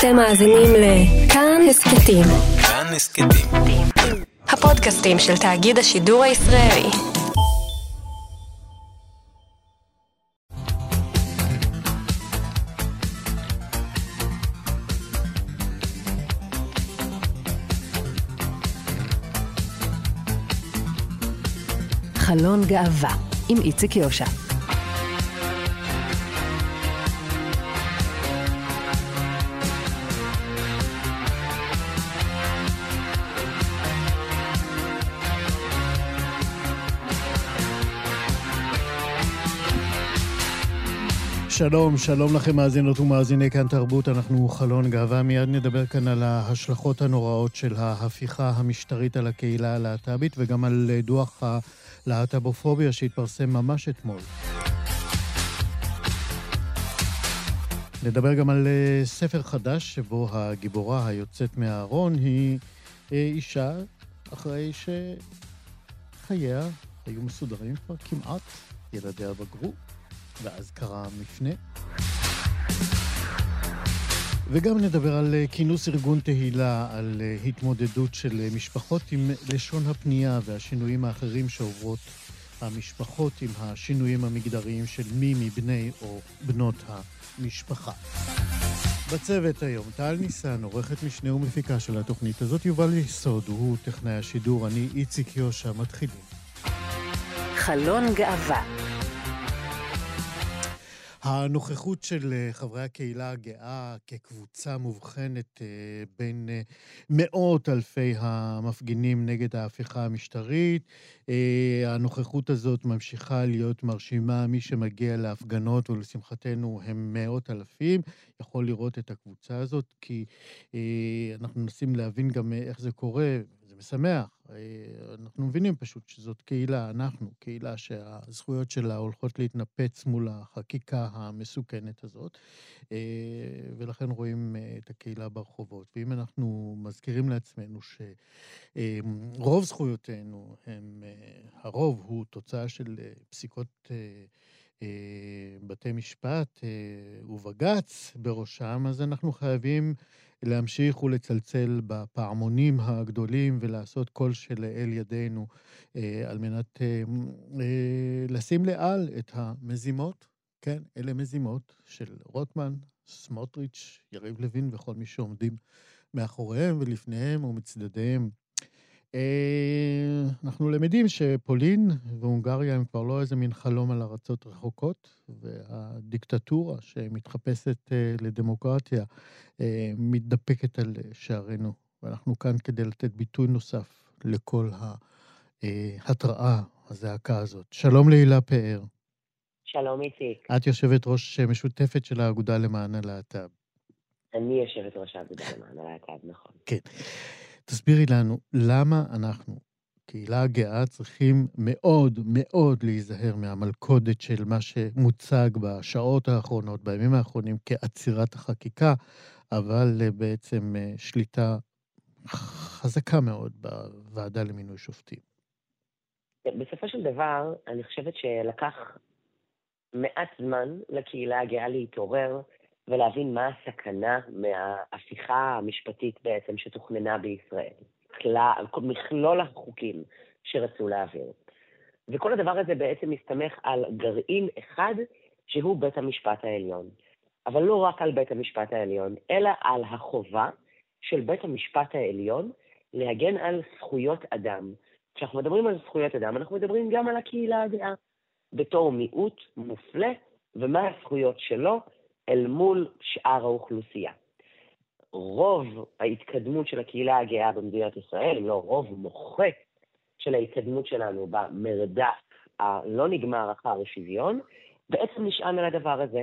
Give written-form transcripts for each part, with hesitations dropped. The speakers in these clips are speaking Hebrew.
אתם מאזינים לכאן הסקטים. כאן הסקטים. הפודקאסטים של תאגיד השידור הישראלי. חלון גאווה עם איציק יושע. שלום, שלום לכם מאזינות ומאזיני כאן תרבות, אנחנו חלון גאווה, מיד נדבר כאן על ההשלכות הנוראות של ההפיכה המשטרית על הקהילה הלהט"בית וגם על דוח הלהט"בופוביה שהתפרסם ממש אתמול. נדבר גם על ספר חדש שבו הגיבורה היוצאת מהארון היא אישה אחרי שחייה היו מסודרים כבר כמעט, ילדיה בגרו. ואז קרה מפנה. וגם נדבר על כינוס ארגון תהילה, על התמודדות של משפחות עם לשון הפנייה והשינויים האחרים שעוברות המשפחות עם השינויים המגדריים של מי מבני או בנות המשפחה. בצוות היום, טל ניסן, עורכת משנה ומפיקה של התוכנית הזאת, יובל לסעוד, הוא טכנאי השידור, אני איציק יושע, מתחילים. חלון גאווה. הנוכחות של חברי הקהילה הגאה כקבוצה מובחנת בין מאות אלפי המפגינים נגד ההפיכה המשטרית, הנוכחות הזאת ממשיכה להיות מרשימה, מי שמגיע להפגנות ולשמחתנו הם מאות אלפים, יכול לראות את הקבוצה הזאת, כי אנחנו מנסים להבין גם איך זה קורה, זה משמח. אנחנו מבינים פשוט שזאת קהילה, אנחנו, קהילה שהזכויות שלה הולכות להתנפץ מול החקיקה המסוכנת הזאת, ולכן רואים את הקהילה ברחובות. ואם אנחנו מזכירים לעצמנו שרוב זכויותינו, הרוב הוא תוצאה של פסיקות בתי משפט ובגץ בראשם, אז אנחנו חייבים להמשיך ולצלצל בפעמונים הגדולים ולעשות כל שלאל ידינו על מנת לשים לעל את המזימות, כן, אלה מזימות של רוטמן, סמוטריץ', יריב לוין וכל מי שעומדים מאחוריהם ולפניהם ומצדדיהם. אנחנו למדים שפולין והונגריה הם כבר לא איזה מין חלום על ארצות רחוקות, והדיקטטורה שמתחפשת לדמוקרטיה מתדפקת על שערינו, ואנחנו כאן כדי לתת ביטוי נוסף לכל ההתראה, הזעקה הזאת. שלום להילה פאר. שלום איציק. את יושבת ראש משותפת של האגודה למען הלהט"ב. אני יושבת ראש האגודה למען הלהט"ב, נכון. כן. תסבירי לנו, למה אנחנו, קהילה הגאה, צריכים מאוד מאוד להיזהר מהמלכודת של מה שמוצג בשעות האחרונות, בימים האחרונים, כעצירת החקיקה, אבל בעצם שליטה חזקה מאוד בוועדה למינוי שופטים? בסופו של דבר, אני חושבת שלקח מעט זמן לקהילה הגאה להתעורר, ולהבין מה הסכנה מההפיכה המשפטית בעצם שתוכננה בישראל. מכלול החוקים שרצו להעביר. וכל הדבר הזה בעצם מסתמך על גרעין אחד שהוא בית המשפט העליון. אבל לא רק על בית המשפט העליון, אלא על החובה של בית המשפט העליון להגן על זכויות אדם. כשאנחנו מדברים על זכויות אדם, אנחנו מדברים גם על הקהילה הגאה. בתור מיעוט מופלה, ומה הזכויות שלו, אל מול שאר האוכלוסייה. רוב ההתקדמות של הקהילה הגאה במדינת ישראל, אם לא רוב מוחץ של ההתקדמות שלנו במרדף הלא נגמר אחר השוויון, בעצם נשען על הדבר הזה,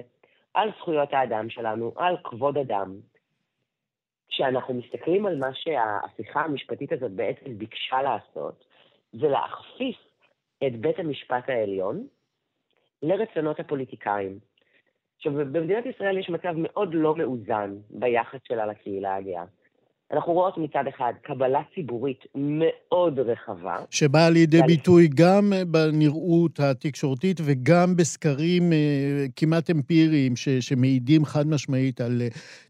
על זכויות האדם שלנו, על כבוד אדם. כשאנחנו מסתכלים על מה שההפיכה המשפטית הזאת בעצם ביקשה לעשות, זה להכפיף את בית המשפט העליון לרצונות הפוליטיקאים. עכשיו, במדינת ישראל יש מצב מאוד לא מאוזן ביחס שלה לקהילה הגאה. אנחנו רואות מצד אחד קבלה ציבורית מאוד רחבה. שבאה לידי ביטוי גם בנראות התקשורתית וגם בסקרים כמעט אמפיריים שמעידים חד משמעית על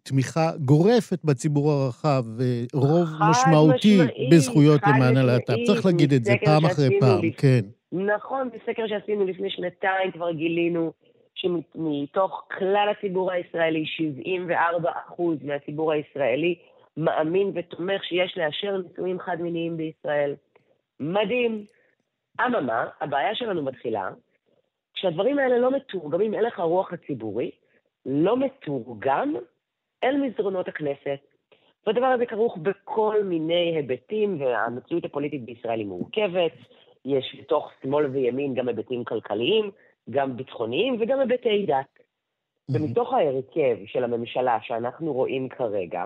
תמיכה גורפת בציבור הרחב, רוב משמעותי בזכויות למען הלהט"ב. צריך להגיד את זה פעם אחרי פעם, כן. נכון, בסקר שעשינו לפני שנתיים כבר גילינו שמתוך כלל הציבור הישראלי 74% מהציבור הישראלי מאמין ותומך שיש לאשר נישואים חד מיניים בישראל. מדהים. אממה, הבעיה שלנו מתחילה, כשהדברים האלה לא מתורגמים, אין לך הרוח הציבורי, לא מתורגם אל מזרונות הכנסת. והדבר הזה כרוך בכל מיני היבטים, והמציאות הפוליטית בישראל היא מורכבת, יש בתוך שמאל וימין גם היבטים כלכליים, גם ביטחוניים וגם היבטי דת. ומתוך ההרכב של הממשלה שאנחנו רואים כרגע,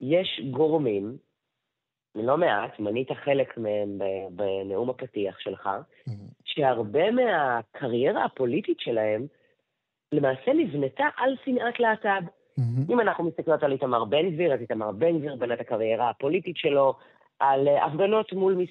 יש גורמים, לא מעט, מנית חלק מהם בנאום הפתיח שלך, שהרבה מהקריירה הפוליטית שלהם למעשה נבנתה על שנאת להט"ב. אם אנחנו מסתכלות על איתמר בן גביר, אז איתמר בן גביר בנה את הקריירה הפוליטית שלו, על הפגנות מול...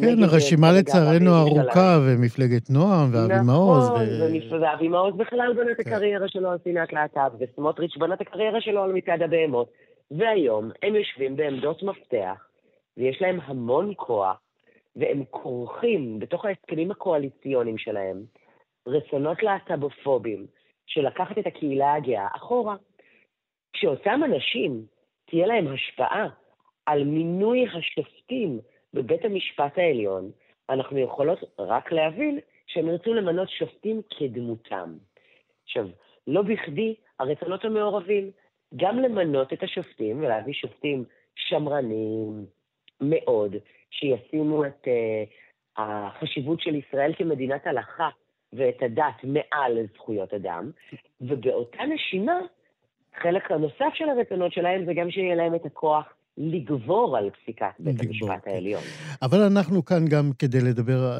כן, הרשימה לצערנו ארוכה, ומפלגת נועם, ואבי מעוז. נכון, ואבי מעוז בכלל בנה את הקריירה שלו על שנאת להט"ב, וסמוטריץ' בנה את הקריירה שלו על מצעד הבהמות. והיום הם יושבים בעמדות מפתח, ויש להם המון כוח, והם כורכים בתוך ההסכמים הקואליציוניים שלהם, רצונות להט"בופובים, שלקחת את הקהילה הגאה אחורה. כשאותם אנשים תהיה להם השפעה על מינוי השופטים בבית המשפט העליון, אנחנו יכולות רק להבין שהם ירצו למנות שופטים כדמותם. עכשיו, לא בכדי הרצונות המעורבים, גם למנות את השופטים, ולהביא שופטים שמרנים מאוד, שישימו את החשיבות של ישראל כמדינת הלכה, ואת הדת מעל זכויות אדם, ובאותה נשימה, חלק הנוסף של הרצונות שלהם, זה גם שיהיה להם את הכוח, לגבור על פסיקת בית המשפט העליון. אבל אנחנו כאן גם כדי לדבר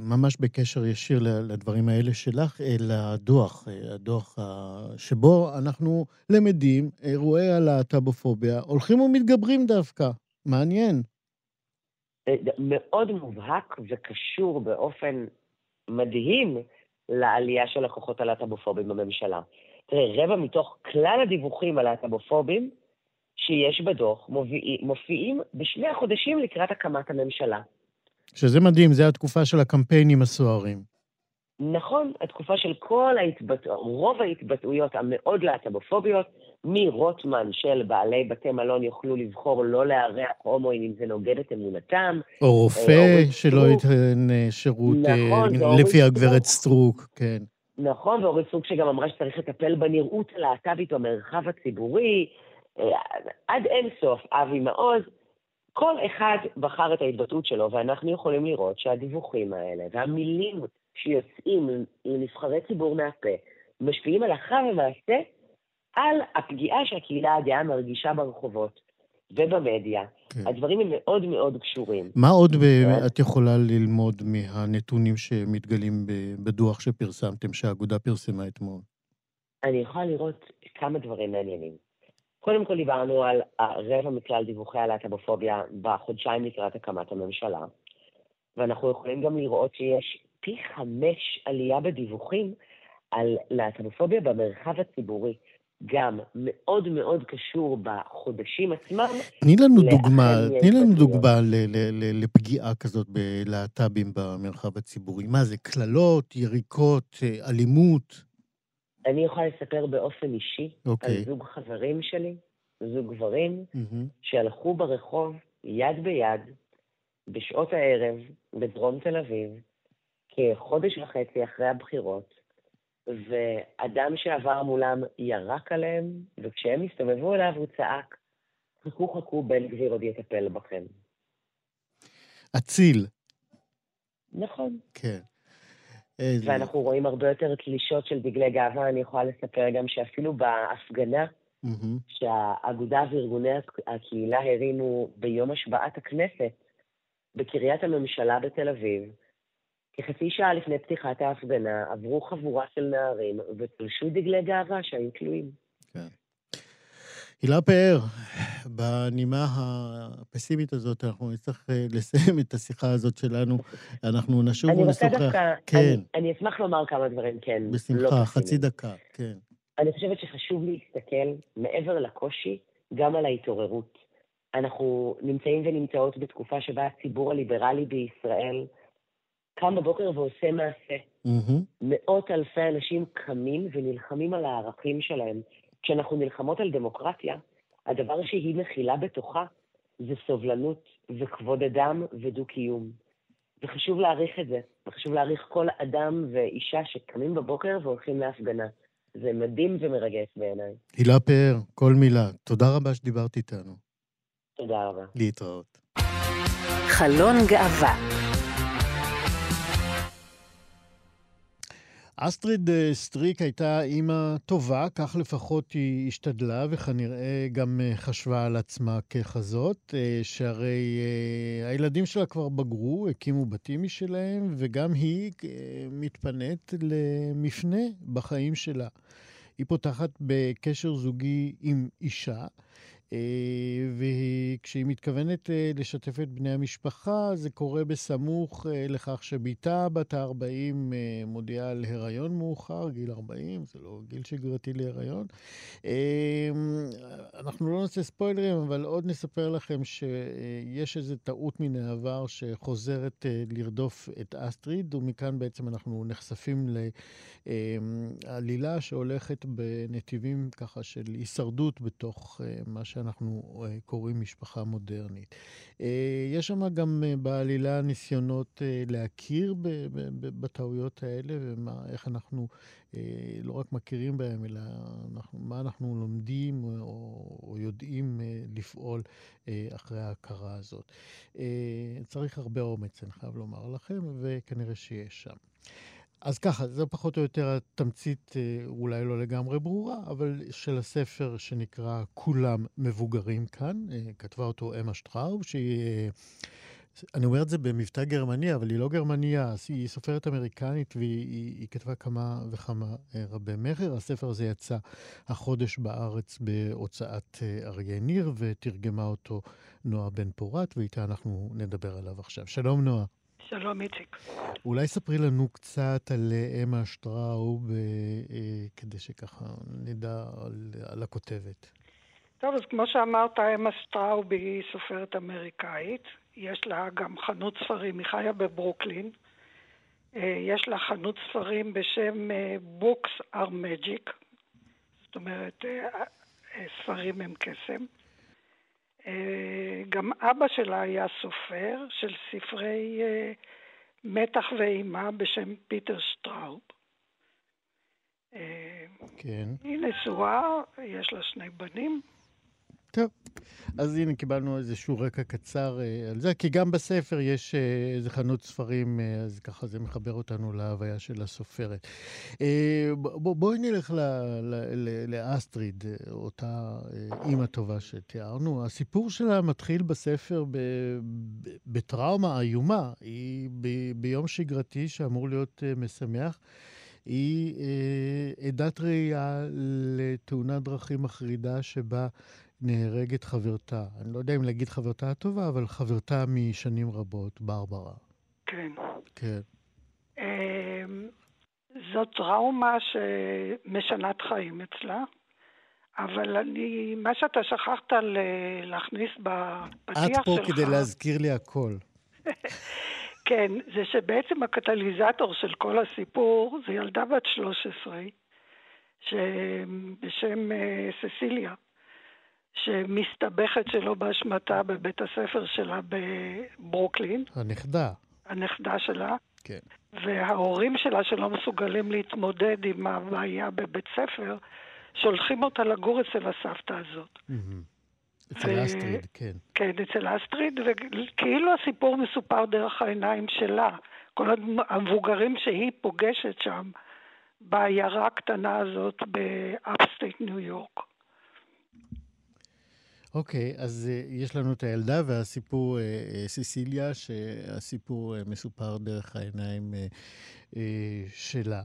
ממש בקשר ישיר לדברים האלה שלך, לדוח, הדוח שבו אנחנו למדים אירועי הלהט"בופוביה, הולכים ומתגברים דווקא, מעניין. מאוד מובהק וקשור באופן מדהים לעלייה של הכוחות הלהט"בופובים בממשלה. תראה, רבע מתוך כלל הדיווחים הלהט"בופובים, שיש בדוח, מופיעים בשני החודשים לקראת הקמת הממשלה. שזה מדהים, זה התקופה של הקמפיינים הסוערים. נכון, התקופה של כל רוב ההתבטאויות המאוד להט"בופוביות, מרוטמן של בעלי בתי מלון יוכלו לבחור לא להרח הומואים אם זה נוגד את אמונתם. או רופא שלא ייתן שירות לפי הגברת סטרוק, כן. נכון, ואורי סטרוק שגם אמרה שצריך לטפל בנראות הלהט"בית במרחב הציבורי, עד אין סוף, אבי מעוז, כל אחד בחר את ההתבטאות שלו, ואנחנו יכולים לראות שהדיווחים האלה והמילים שיוצאים לנבחרי ציבור מהפה משפיעים הלכה ומעשה על הפגיעה שהקהילה הגאה מרגישה ברחובות ובמדיה. כן. הדברים הם מאוד מאוד קשורים. מה עוד את יכולה ללמוד מהנתונים שמתגלים בדוח שפרסמתם, שהאגודה פרסמה אתמול? אני יכולה לראות כמה דברים מעניינים. קודם כל דיברנו על הרבע מכלל דיווחי הלהט"בופוביה בחודשיים לקראת הקמת הממשלה, ואנחנו יכולים גם לראות שיש פי 5 עלייה בדיווחים על להט"בופוביה במרחב הציבורי, גם מאוד מאוד קשור בחודשים עצמם. תני לנו דוגמה לפגיעה כזאת בלהט"בים במרחב הציבורי. מה זה, קללות, יריקות, אלימות? אני יכולה לספר באופן אישי על זוג חברים שלי, זוג גברים, שהלכו ברחוב יד ביד, בשעות הערב, בדרום תל אביב, כחודש וחצי אחרי הבחירות, ואדם שעבר מולם ירק עליהם, וכשהם הסתובבו אליו הוא צעק, חכו, בן גביר עוד יטפל בכם. אציל. נכון. כן. ואנחנו רואים הרבה יותר תלישות של דגלי גאווה. אני יכולה לספר גם שאפילו בהפגנה, שהאגודה וארגוני הקהילה הרימו ביום השבעת הכנסת, בקריית הממשלה בתל אביב, כחצי שעה לפני פתיחת ההפגנה, עברו חבורה של נערים ותלשו דגלי גאווה שהיו תלויים. הילה פאר, בנימה הפסימית הזאת, אנחנו נצטרך לסיים את השיחה הזאת שלנו, אנחנו נשוב ונשוחח. אני רוצה דווקא, אני אשמח לומר כמה דברים, כן. בשמחה, חצי דקה, כן. אני חושבת שחשוב להסתכל מעבר לקושי, גם על ההתעוררות. אנחנו נמצאים ונמצאות בתקופה שבה הציבור הליברלי בישראל קם בבוקר ועושה מעשה. מאות אלפי אנשים קמים ונלחמים על הערכים שלהם. כשאנחנו נלחמות על דמוקרטיה, הדבר שהיא מכילה בתוכה זה סובלנות וכבוד אדם ודו-קיום. וחשוב להעריך את זה. וחשוב להעריך כל אדם ואישה שקמים בבוקר והולכים להפגנה. זה מדהים ומרגש בעיניי. הילה פאר, כל מילה. תודה רבה שדיברת איתנו. תודה רבה. להתראות. חלון גאווה. אסטריד סטריק הייתה אימא טובה, כך לפחות היא השתדלה, וכנראה גם חשבה על עצמה ככזאת, שהרי הילדים שלה כבר בגרו, הקימו בתים משלהם, וגם היא מתפנית למפנה בחיים שלה. היא פותחת בקשר זוגי עם אישה, וכשהיא מתכוונת לשתף את בני המשפחה, זה קורה בסמוך לכך שביתה בת ה-40 מודיעה על הריון מאוחר, גיל 40, זה לא גיל שגרתי להיריון. אנחנו לא נעשה ספוילרים, אבל עוד נספר לכם שיש איזו טעות מן העבר שחוזרת לרדוף את אסטריד, ומכאן בעצם אנחנו נחשפים לעלילה שהולכת בנתיבים ככה של הישרדות בתוך מה ש... אנחנו קוראים משפחה מודרנית. יש שם גם בעלילה ניסיונות להכיר בטעויות האלה, ואיך אנחנו לא רק מכירים בהם, אלא מה אנחנו לומדים או יודעים לפעול אחרי ההכרה הזאת. צריך הרבה אומץ, אני חייב לומר לכם, וכנראה שיש שם. אז ככה, זה פחות או יותר התמצית, אולי לא לגמרי ברורה, אבל של הספר שנקרא "כולם מבוגרים כאן", כתבה אותו אמה שטראוב, שהיא, אני אומר את זה במבטא גרמניה, אבל היא לא גרמניה, היא סופרת אמריקנית, והיא כתבה כמה וכמה רבי מחר. הספר הזה יצא החודש בארץ בהוצאת אריה ניר, ותרגמה אותו נועה בן פורט, ואיתה אנחנו נדבר עליו עכשיו. שלום נועה. שלום איציק. אולי ספרי לנו קצת על אמה שטראוב, כדי שככה נדע על הכותבת. טוב, אז כמו שאמרת, אמה שטראוב היא סופרת אמריקאית. יש לה גם חנות ספרים, היא חיה בברוקלין. יש לה חנות ספרים בשם Books Are Magic. זאת אומרת, ספרים הם קסם. גם אבא שלה היה סופר של ספרי מתח ואימה בשם פיטר שטראוב. כן. היא נשואה, יש לה שני בנים. טוב, אז הנה קיבלנו איזשהו רקע קצר על זה, כי גם בספר יש איזה חנות ספרים, אז ככה זה מחבר אותנו להוויה של הסופרת. בואי נלך לאסטריד, אותה אימא טובה שתיארנו. הסיפור שלה מתחיל בספר בטראומה איומה, היא ביום שגרתי שאמור להיות משמח, היא עדת ראייה לתאונת דרכים מחרידה שבה נהרגת חברתה. אני לא יודע אם להגיד חברתה הטובה, אבל חברתה משנים רבות, ברברה. כן. כן. זאת טראומה שמשנת חיים אצלה, אבל אני, מה שאתה שכחת להכניס בפתיח שלך... את פה כדי להזכיר לי הכל. כן, זה שבעצם הקטליזטור של כל הסיפור, זה ילדה בת 13, בשם ססיליה, שמסתבכת שלא באשמתה בבית הספר שלה בברוקלין. הנכדה. הנכדה שלה. כן. וההורים שלה שלא מסוגלים להתמודד עם הבעיה בבית ספר, שולחים אותה לגור אצל הסבתא הזאת. אצל אסטריד, כן. כן, אצל אסטריד, וכאילו הסיפור מסופר דרך העיניים שלה. כל המבוגרים שהיא פוגשת שם, בעיירה הקטנה הזאת באפסטייט ניו יורק. אוקיי, אז יש לנו את הילדה והסיפור ססיליה, שהסיפור מסופר דרך העיניים שלה.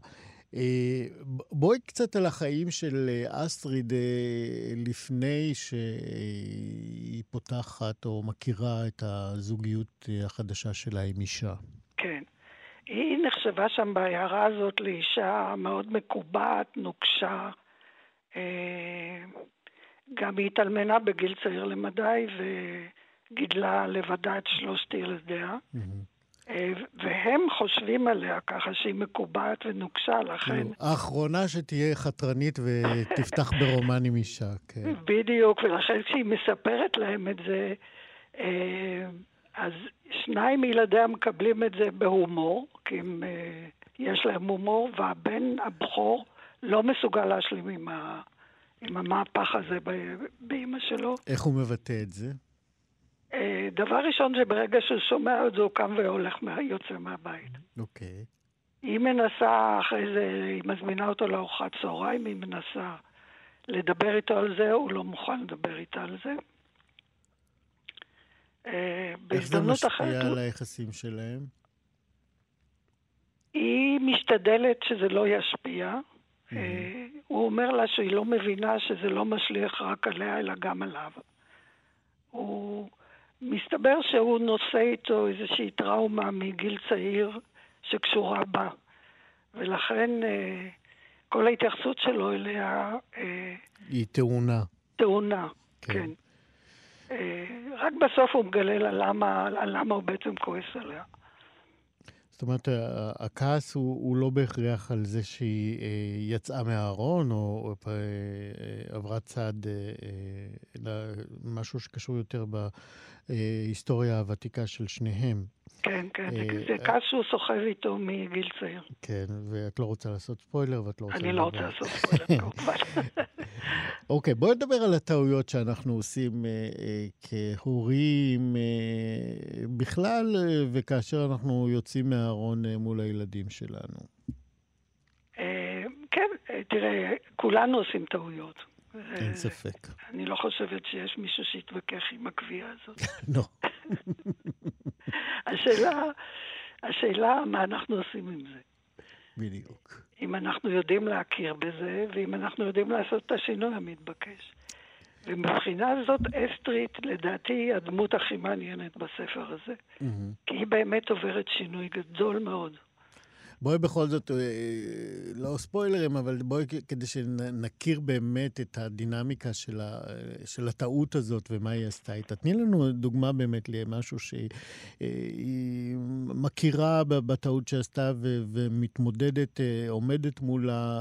בואי קצת על החיים של אסטריד לפני שהיא פותחת או מכירה את הזוגיות החדשה שלה עם אישה. כן. היא נחשבה שם בעיירה הזאת לאישה מאוד מקובעת, נוקשה. גם היא התאלמנה בגיל צעיר למדי וגידלה לבדה את שלושת ילדיה. והם חושבים עליה ככה שהיא מקובעת ונוקשה, לכן... האחרונה שתהיה חתרנית ותפתח ברומן עם אישה. כן. בדיוק, ולכן כשהיא מספרת להם את זה, אז שניים מילדיה מקבלים את זה בהומור, כי יש להם הומור, והבן הבכור לא מסוגל להשלים עם המהפך הזה באמא שלו. איך הוא מבטא את זה? דבר ראשון שברגע שהוא שומע את זה הוא קם והולך, יוצא מהבית. אוקיי. היא מנסה אחרי זה, היא מזמינה אותו לארוחת צהריים, היא מנסה לדבר איתו על זה, הוא לא מוכן לדבר איתה על זה. איך זה משפיע על היחסים שלהם? היא משתדלת שזה לא ישפיע. הוא אומר לה שהיא לא מבינה שזה לא משליך רק עליה אלא גם עליו. הוא מסתבר שהוא נושא איתו איזושהי טראומה מגיל צעיר שקשורה בה. ולכן כל ההתייחסות שלו אליה... היא תאונה. תאונה, כן. רק בסוף הוא מגלה למה הוא בעצם כועס עליה. זאת אומרת, הכעס הוא לא בהכרח על זה שהיא יצאה מהארון, או עברה צד, אלא משהו שקשור יותר בהיסטוריה הוותיקה של שניהם. כן, כן, זה כעס שהוא סוחב איתו מגיל צעיר. כן, ואת לא רוצה לעשות ספוילר, ואת לא רוצה... אני לא רוצה לעשות ספוילר, כמובן. אוקיי, בואו נדבר על הטעויות שאנחנו עושים כהורים בכלל, וכאשר אנחנו יוצאים מהארון מול הילדים שלנו. כן, תראה, כולנו עושים טעויות. אין ספק. אני לא חושבת שיש מישהו שיתווכח עם הקביעה הזאת. לא. השאלה מה אנחנו עושים עם זה. בדיוק. אם אנחנו יודעים להכיר בזה, ואם אנחנו יודעים לעשות את השינוי המתבקש. ומבחינה הזאת, אסטריד, לדעתי, היא הדמות הכי מעניינת בספר הזה. כי היא באמת עוברת שינוי גדול מאוד. בואי בכל זאת, לא ספוילרים, אבל בואי כדי שנכיר באמת את הדינמיקה של הטעות הזאת ומה היא עשתה איתה. תני לנו דוגמה באמת למשהו שהיא מכירה בטעות שעשתה ומתמודדת, עומדת מולה,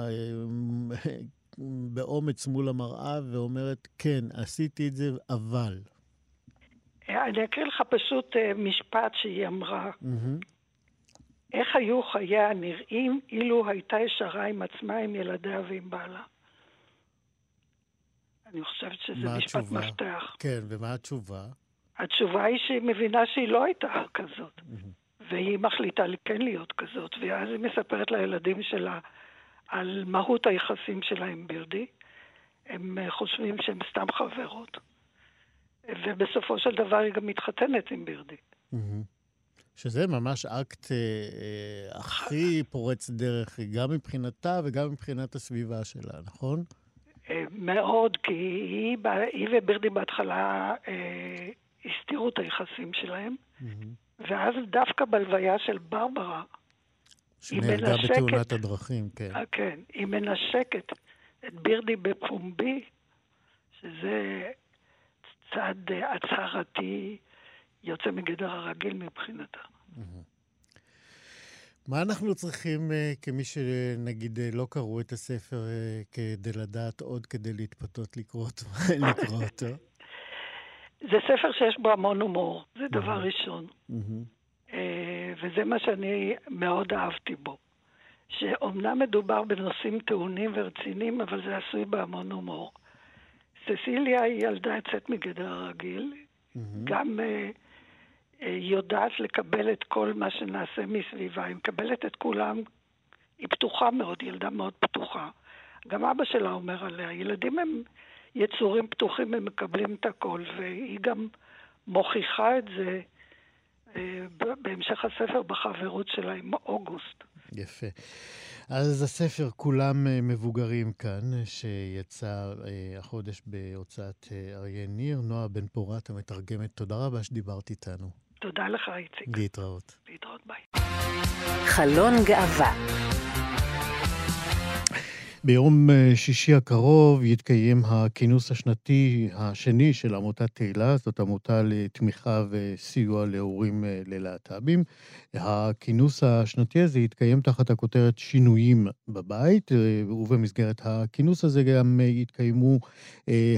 באומץ מול המראה ואומרת, כן, עשיתי את זה, אבל. אני אקריא לך פשוט משפט שהיא אמרה. איך היו חייה נראים אילו הייתה ישרה עם עצמה, עם ילדיה ועם בעלה? אני חושבת שזה משפט מפתח. כן, ומה התשובה? התשובה היא שהיא מבינה שהיא לא הייתה כזאת. והיא מחליטה כן להיות כזאת. ואז היא מספרת לילדים שלה על מהות היחסים שלה עם ברדי. הם חושבים שהם סתם חברות. ובסופו של דבר היא גם מתחתנת עם ברדי. שזה ממש אקט הכי פורץ דרך, גם מבחינתה וגם מבחינת הסביבה שלה, נכון? מאוד, כי היא וברדי בהתחלה הסתירו את היחסים שלהם, ואז דווקא בלוויה של ברברה, שנהרגה בתאונת הדרכים, כן. כן, היא מנשקת את ברדי בפומבי, שזה צד הצהרתי, יוצא מגדר הרגיל מבחינתה. מה אנחנו צריכים, כמי שנגיד לא קראו את הספר, כדי לדעת עוד, כדי להתפתות לקרוא אותו? זה ספר שיש בו המון הומור, זה דבר ראשון. וזה מה שאני מאוד אהבתי בו. שאומנם מדובר בנושאים טעונים ורציניים, אבל זה עשוי בהמון הומור. ססיליה היא ילדה יצאת מגדר הרגיל, גם... היא יודעת לקבל את כל מה שנעשה מסביבה, היא מקבלת את כולם, היא פתוחה מאוד, ילדה מאוד פתוחה. גם אבא שלה אומר עליה, ילדים הם יצורים פתוחים, הם מקבלים את הכל, והיא גם מוכיחה את זה בהמשך הספר בחברות שלה עם אוגוסט. יפה. אז הספר כולם מבוגרים כאן, שיצא החודש בהוצאת אריה ניר. נועה בן פורת המתרגמת, תודה רבה שדיברת איתנו. תודה לך, איציק. להתראות. להתראות, ביי. חלון גאווה. ביום שישי הקרוב יתקיים הכינוס השנתי השני של עמותת תהילה, זאת עמותה לתמיכה וסיוע להורים ללהט"בים. הכינוס השנתי הזה יתקיים תחת הכותרת שינויים בבית, ובמסגרת הכינוס הזה גם יתקיימו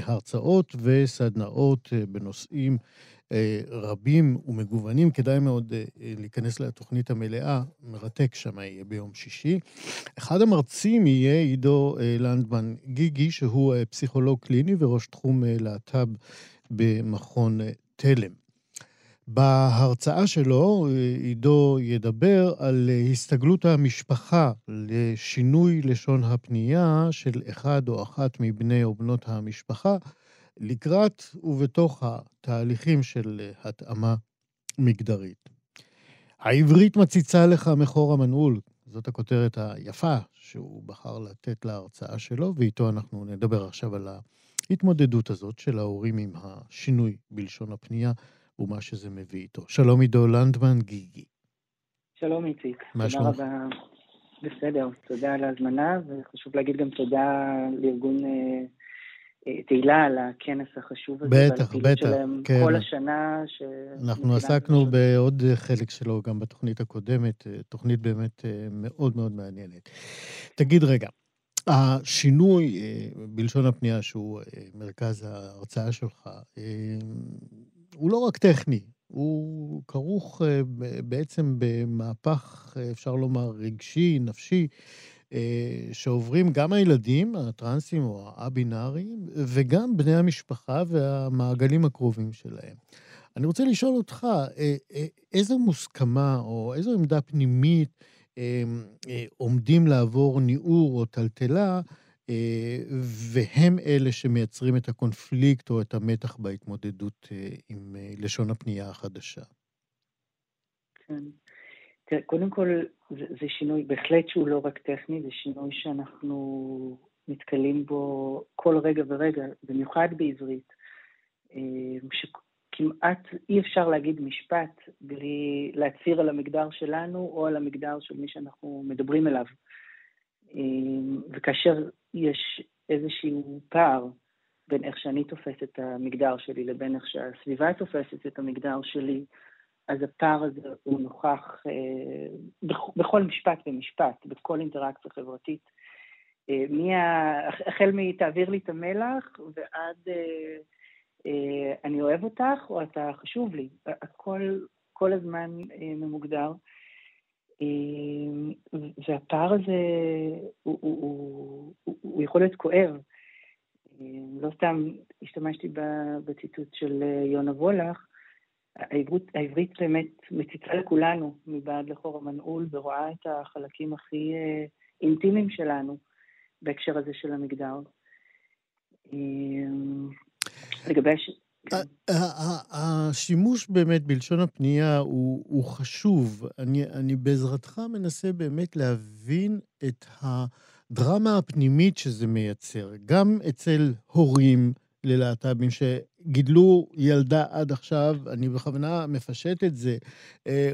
הרצאות וסדנאות בנושאים רבים ומגוונים. כדאי מאוד להיכנס לתוכנית המלאה, מרתק שם יהיה ביום שישי. אחד המרצים יהיה עידו לנדמן גיגי, שהוא פסיכולוג קליני וראש תחום להט"ב במכון תלם. בהרצאה שלו עידו ידבר על הסתגלות המשפחה לשינוי לשון הפנייה של אחד או אחת מבני או בנות המשפחה, לקראת ובתוך התהליכים של התאמה מגדרית. העברית מציצה לך מחור המנעול, זאת הכותרת היפה שהוא בחר לתת להרצאה שלו, ואיתו אנחנו נדבר עכשיו על ההתמודדות הזאת של ההורים עם השינוי בלשון הפנייה ומה שזה מביא איתו. שלום עידו לנדמן גיגי. שלום איציק, תודה רבה. בסדר, תודה על ההזמנה, וחשוב להגיד גם תודה לארגון תהילה על הכנס החשוב הזה, בטח, בטח, כן. כל השנה ש... אנחנו עסקנו בעוד חלק שלו גם בתוכנית הקודמת, תוכנית באמת מאוד מאוד מעניינת. תגיד רגע, השינוי בלשון הפנייה שהוא מרכז ההרצאה שלך, הוא לא רק טכני, הוא כרוך בעצם במהפך, אפשר לומר, רגשי, נפשי, שעוברים גם הילדים, הטרנסים או האבינאריים, וגם בני המשפחה והמעגלים הקרובים שלהם. אני רוצה לשאול אותך, איזו מוסכמה או איזו עמדה פנימית עומדים לעבור ניעור או טלטלה, והם אלה שמייצרים את הקונפליקט או את המתח בהתמודדות עם לשון הפנייה החדשה? כן. קודם כל, זה שינוי, בהחלט שהוא לא רק טכני, זה שינוי שאנחנו מתקלים בו כל רגע ורגע, במיוחד בעברית, שכמעט אי אפשר להגיד משפט בלי להציר על המגדר שלנו או על המגדר של מי שאנחנו מדברים אליו. וכאשר יש איזשהו פער בין איך שאני תופסת את המגדר שלי לבין איך שהסביבה תופסת את המגדר שלי, אז הפער הזה הוא נוכח בכל משפט ומשפט, בכל אינטראקציה חברתית. החל מתעביר לי את המלח, ועד אני אוהב אותך, או אתה חשוב לי. הכל כל הזמן ממוגדר. והפער הזה הוא יכול להיות כואב. לא סתם השתמשתי בציטוט של יונה וולך, העברית באמת מציצה לכולנו מבעד לחור המנעול, ורואה את החלקים הכי אינטימיים שלנו בהקשר הזה של המגדר. לגבי השימוש באמת בלשון הפנייה הוא חשוב. אני בעזרתך מנסה באמת להבין את הדרמה הפנימית שזה מייצר, גם אצל הורים ללהט"בים שגידלו ילדה עד עכשיו, אני בכוונה מפשט את זה,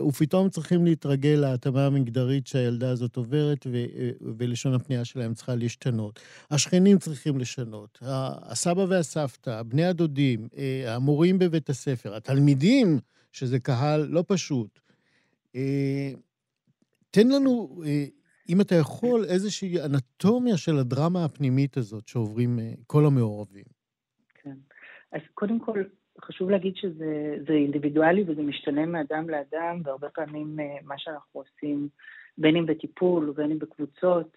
ופתאום צריכים להתרגל להתאמה המגדרית שהילדה הזאת עוברת, ולשון הפנייה שלהם צריכה להשתנות. השכנים צריכים לשנות, הסבא והסבתא, בני הדודים, המורים בבית הספר, התלמידים, שזה קהל לא פשוט. תן לנו, אם אתה יכול, איזושהי אנטומיה של הדרמה הפנימית הזאת שעוברים כל המעורבים. כן. אז קודם כל, חשוב להגיד שזה אינדיבידואלי וזה משתנה מאדם לאדם, והרבה פעמים מה שאנחנו עושים, בין אם בטיפול ובין אם בקבוצות,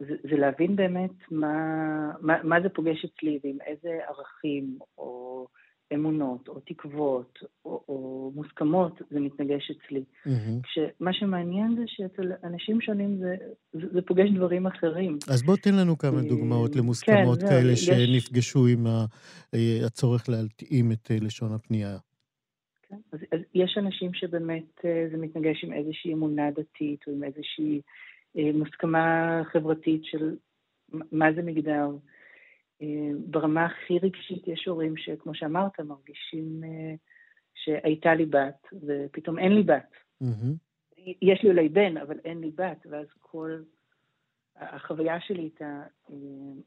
זה להבין באמת מה זה פוגש אצלי, ועם איזה ערכים או אמונות או תקוות או מוסכמות זה מתנגש אצלי. מה שמעניין זה שאצל אנשים שונים זה פוגש דברים אחרים. אז בוא תן לנו כמה דוגמאות למוסכמות כאלה שנפגשו עם הצורך להתאים את לשון הפנייה. אז יש אנשים שבאמת זה מתנגש עם איזושהי אמונה דתית או עם איזושהי מסכמה חברתית של מה זה מגדר. ברמה הכי רגשית יש הורים שכמו שאמרת מרגישים שהייתה לי בת ופתאום אין לי בת. יש לי אולי בן אבל אין לי בת, ואז כל החוויה שלי איתה,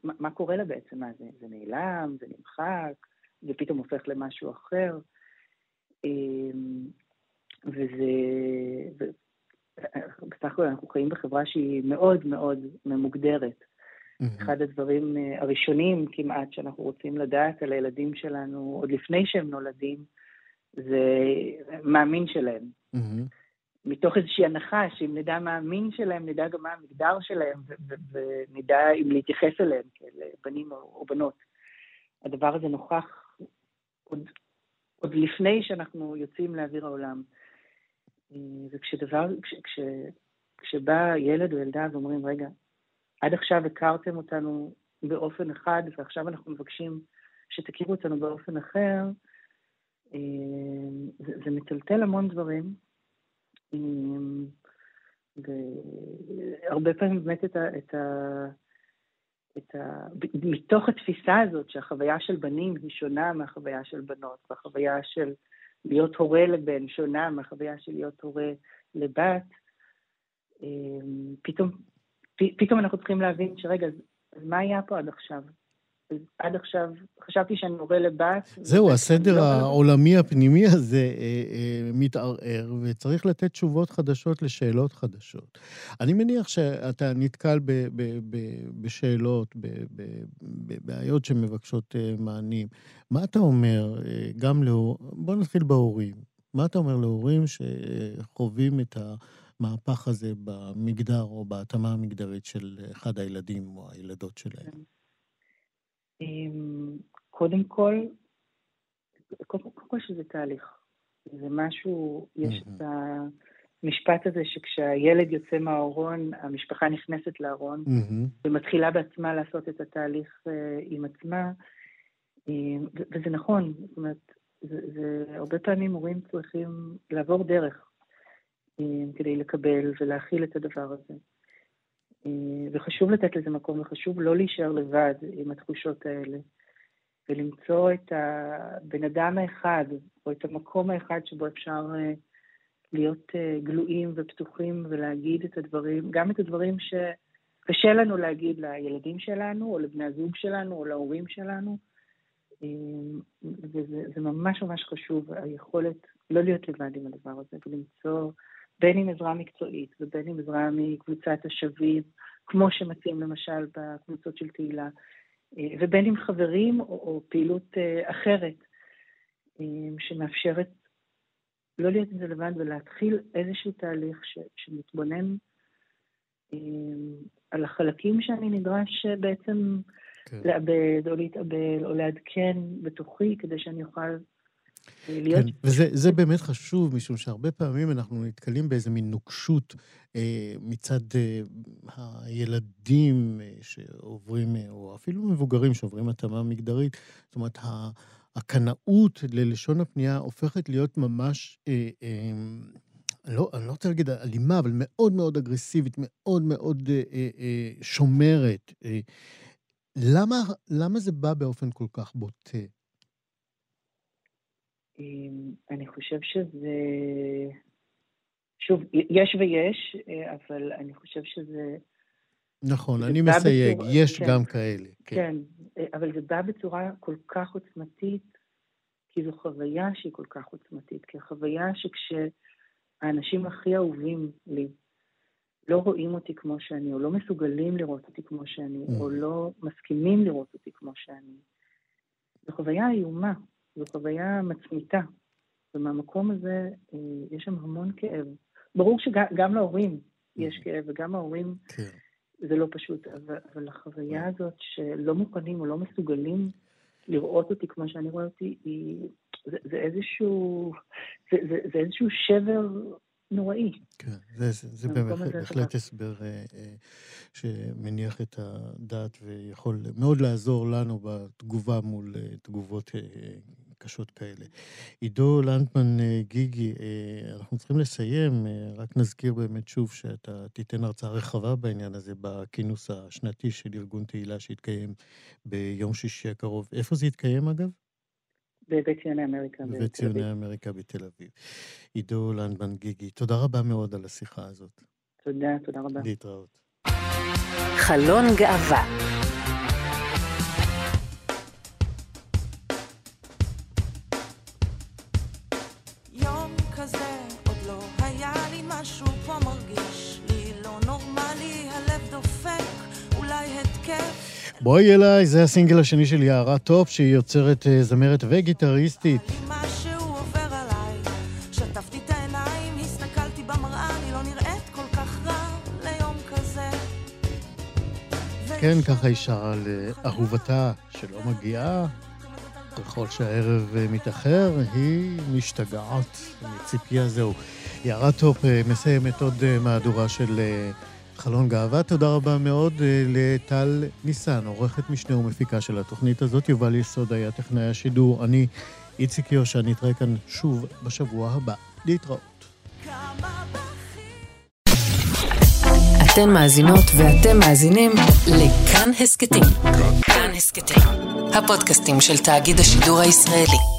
מה קורה לה בעצם? מה זה? זה נעלם, זה נמחק, זה פתאום הופך למשהו אחר. וזה, בסך הכל אנחנו חיים בחברה שהיא מאוד מאוד ממוגדרת. אחד הדברים הראשונים כמעט שאנחנו רוצים לדעת על הילדים שלנו, עוד לפני שהם נולדים, זה מאמין שלהם. מתוך איזושהי הנחה שאם נדע מה המין שלהם, נדע גם מה המגדר שלהם, ונדע אם להתייחס אליהם כאל בנים או בנות. הדבר הזה נוכח עוד לפני שאנחנו יוצאים לאוויר העולם. וכשבא ילד או ילדה ואומרים, רגע, עד עכשיו הכרתם אותנו באופן אחד, ועכשיו אנחנו מבקשים שתכירו אותנו באופן אחר, זה מטלטל המון דברים, והרבה פעמים באמת מתוך התפיסה הזאת שהחוויה של בנים היא שונה מהחוויה של בנות, והחוויה של להיות הורה לבן שונה מהחוויה של להיות הורה לבת, פתאום אנחנו צריכים להבין שרגע, אז מה היה פה עד עכשיו? עד עכשיו חשבתי שאני הורה לבת. זהו, הסדר העולמי הפנימי הזה מתערער, וצריך לתת תשובות חדשות לשאלות חדשות. אני מניח שאתה נתקל בשאלות, בבעיות שמבקשות מענים. מה אתה אומר, גם בוא נתחיל בהורים. מה אתה אומר להורים שחווים את המהפך הזה במגדר או בהתאמה המגדרית של אחד הילדים או הילדות שלהם? קודם כל שזה תהליך. זה משהו, יש את המשפט הזה שכשהילד יוצא מהארון, המשפחה נכנסת לארון, ומתחילה בעצמה לעשות את התהליך עם עצמה, וזה נכון, זאת אומרת, הרבה פעמים הורים צריכים לעבור דרך, כדי לקבל ולהכיל את הדבר הזה. וחשוב לתת לזה מקום, וחשוב לא להישאר לבד עם התחושות האלה, ולמצוא את הבן אדם האחד, או את המקום האחד שבו אפשר להיות גלויים ופתוחים, ולהגיד את הדברים, גם את הדברים שקשה לנו להגיד לילדים שלנו, או לבני הזוג שלנו, או להורים שלנו, וזה ממש ממש חשוב, היכולת לא להיות לבד עם הדבר הזה, ולמצוא בין עם עזרה מקצועית ובין עם עזרה מקבוצת השווים, כמו שמתאים למשל בקבוצות של תהילה, ובין עם חברים או פעילות אחרת, שמאפשרת לא להיות עם זה לבד ולהתחיל איזשהו תהליך שמתבונן על החלקים שאני נדרש בעצם לאבד או להתאבל או לעדכן בתוכי כדי שאני אוכל כן, וזה באמת חשוב, משום שהרבה פעמים אנחנו נתקלים באיזה מין נוקשות מצד הילדים שעוברים, או אפילו מבוגרים שעוברים התאמה מגדרית, זאת אומרת, הקנאות ללשון הפנייה הופכת להיות ממש, אני לא רוצה להגיד אלימה, אבל מאוד מאוד אגרסיבית, מאוד מאוד שומרת. למה זה בא באופן כל כך בוטה? אני חושב שזה, שוב, יש ויש, אבל אני חושב שזה... נכון, אני מסייג, יש גם כאלה. כן, אבל זה בא בצורה כל כך עוצמתית, כי זו חוויה שהיא כל כך עוצמתית, כי החוויה שכשהאנשים הכי אהובים לי, לא רואים אותי כמו שאני, או לא מסוגלים לראות אותי כמו שאני, או לא מסכימים לראות אותי כמו שאני, זו חוויה איומה. זו חוויה מצמיתה, ומהמקום הזה יש שם המון כאב. ברור שגם להורים יש כאב, וגם ההורים זה לא פשוט, אבל החוויה הזאת שלא מוכנים או לא מסוגלים לראות אותי כמו שאני רואה אותי, זה איזשהו שבר נוראי. כן, זה בהחלט הסבר שמניח את הדעת ויכול מאוד לעזור לנו בתגובה מול תגובות קשות כאלה. עידו לנדמן גיגי, אנחנו צריכים לסיים, רק נזכיר באמת שוב שאתה תיתן הרצאה רחבה בעניין הזה, בכינוס השנתי של ארגון תהילה שהתקיים ביום שישי הקרוב. איפה זה התקיים אגב? בבית ציוני אמריקה. בבית ציוני אמריקה בתל אביב. עידו לנדמן גיגי, תודה רבה מאוד על השיחה הזאת. תודה, תודה רבה. להתראות. חלון גאווה. יום כזה עוד לא היה לי, משהו פה מרגיש לי לא נורמלי, הלב דופק, אולי התקף. בואי אליי, זה הסינגל השני של יערה טוב, שהיא יוצרת זמרת וגיטריסטית. כן, ככה היא שרה על אהובתה שלא מגיעה, ככל שהערב מתאחר, היא משתגעת מציפייה זו. יערה טוב מסיימת עוד מהדורה של חלון גאווה. תודה רבה מאוד לטל ניסן, עורכת משנה ומפיקה של התוכנית הזאת. יובל יסוד היה טכנאי השידור. אני איציק יושע, נתראה כאן שוב בשבוע הבא. להתראות. אתן מאזינות ואתם מאזינים לכאן הסקטים. כאן הסקטים, הפודקאסטים של תאגיד השידור הישראלי.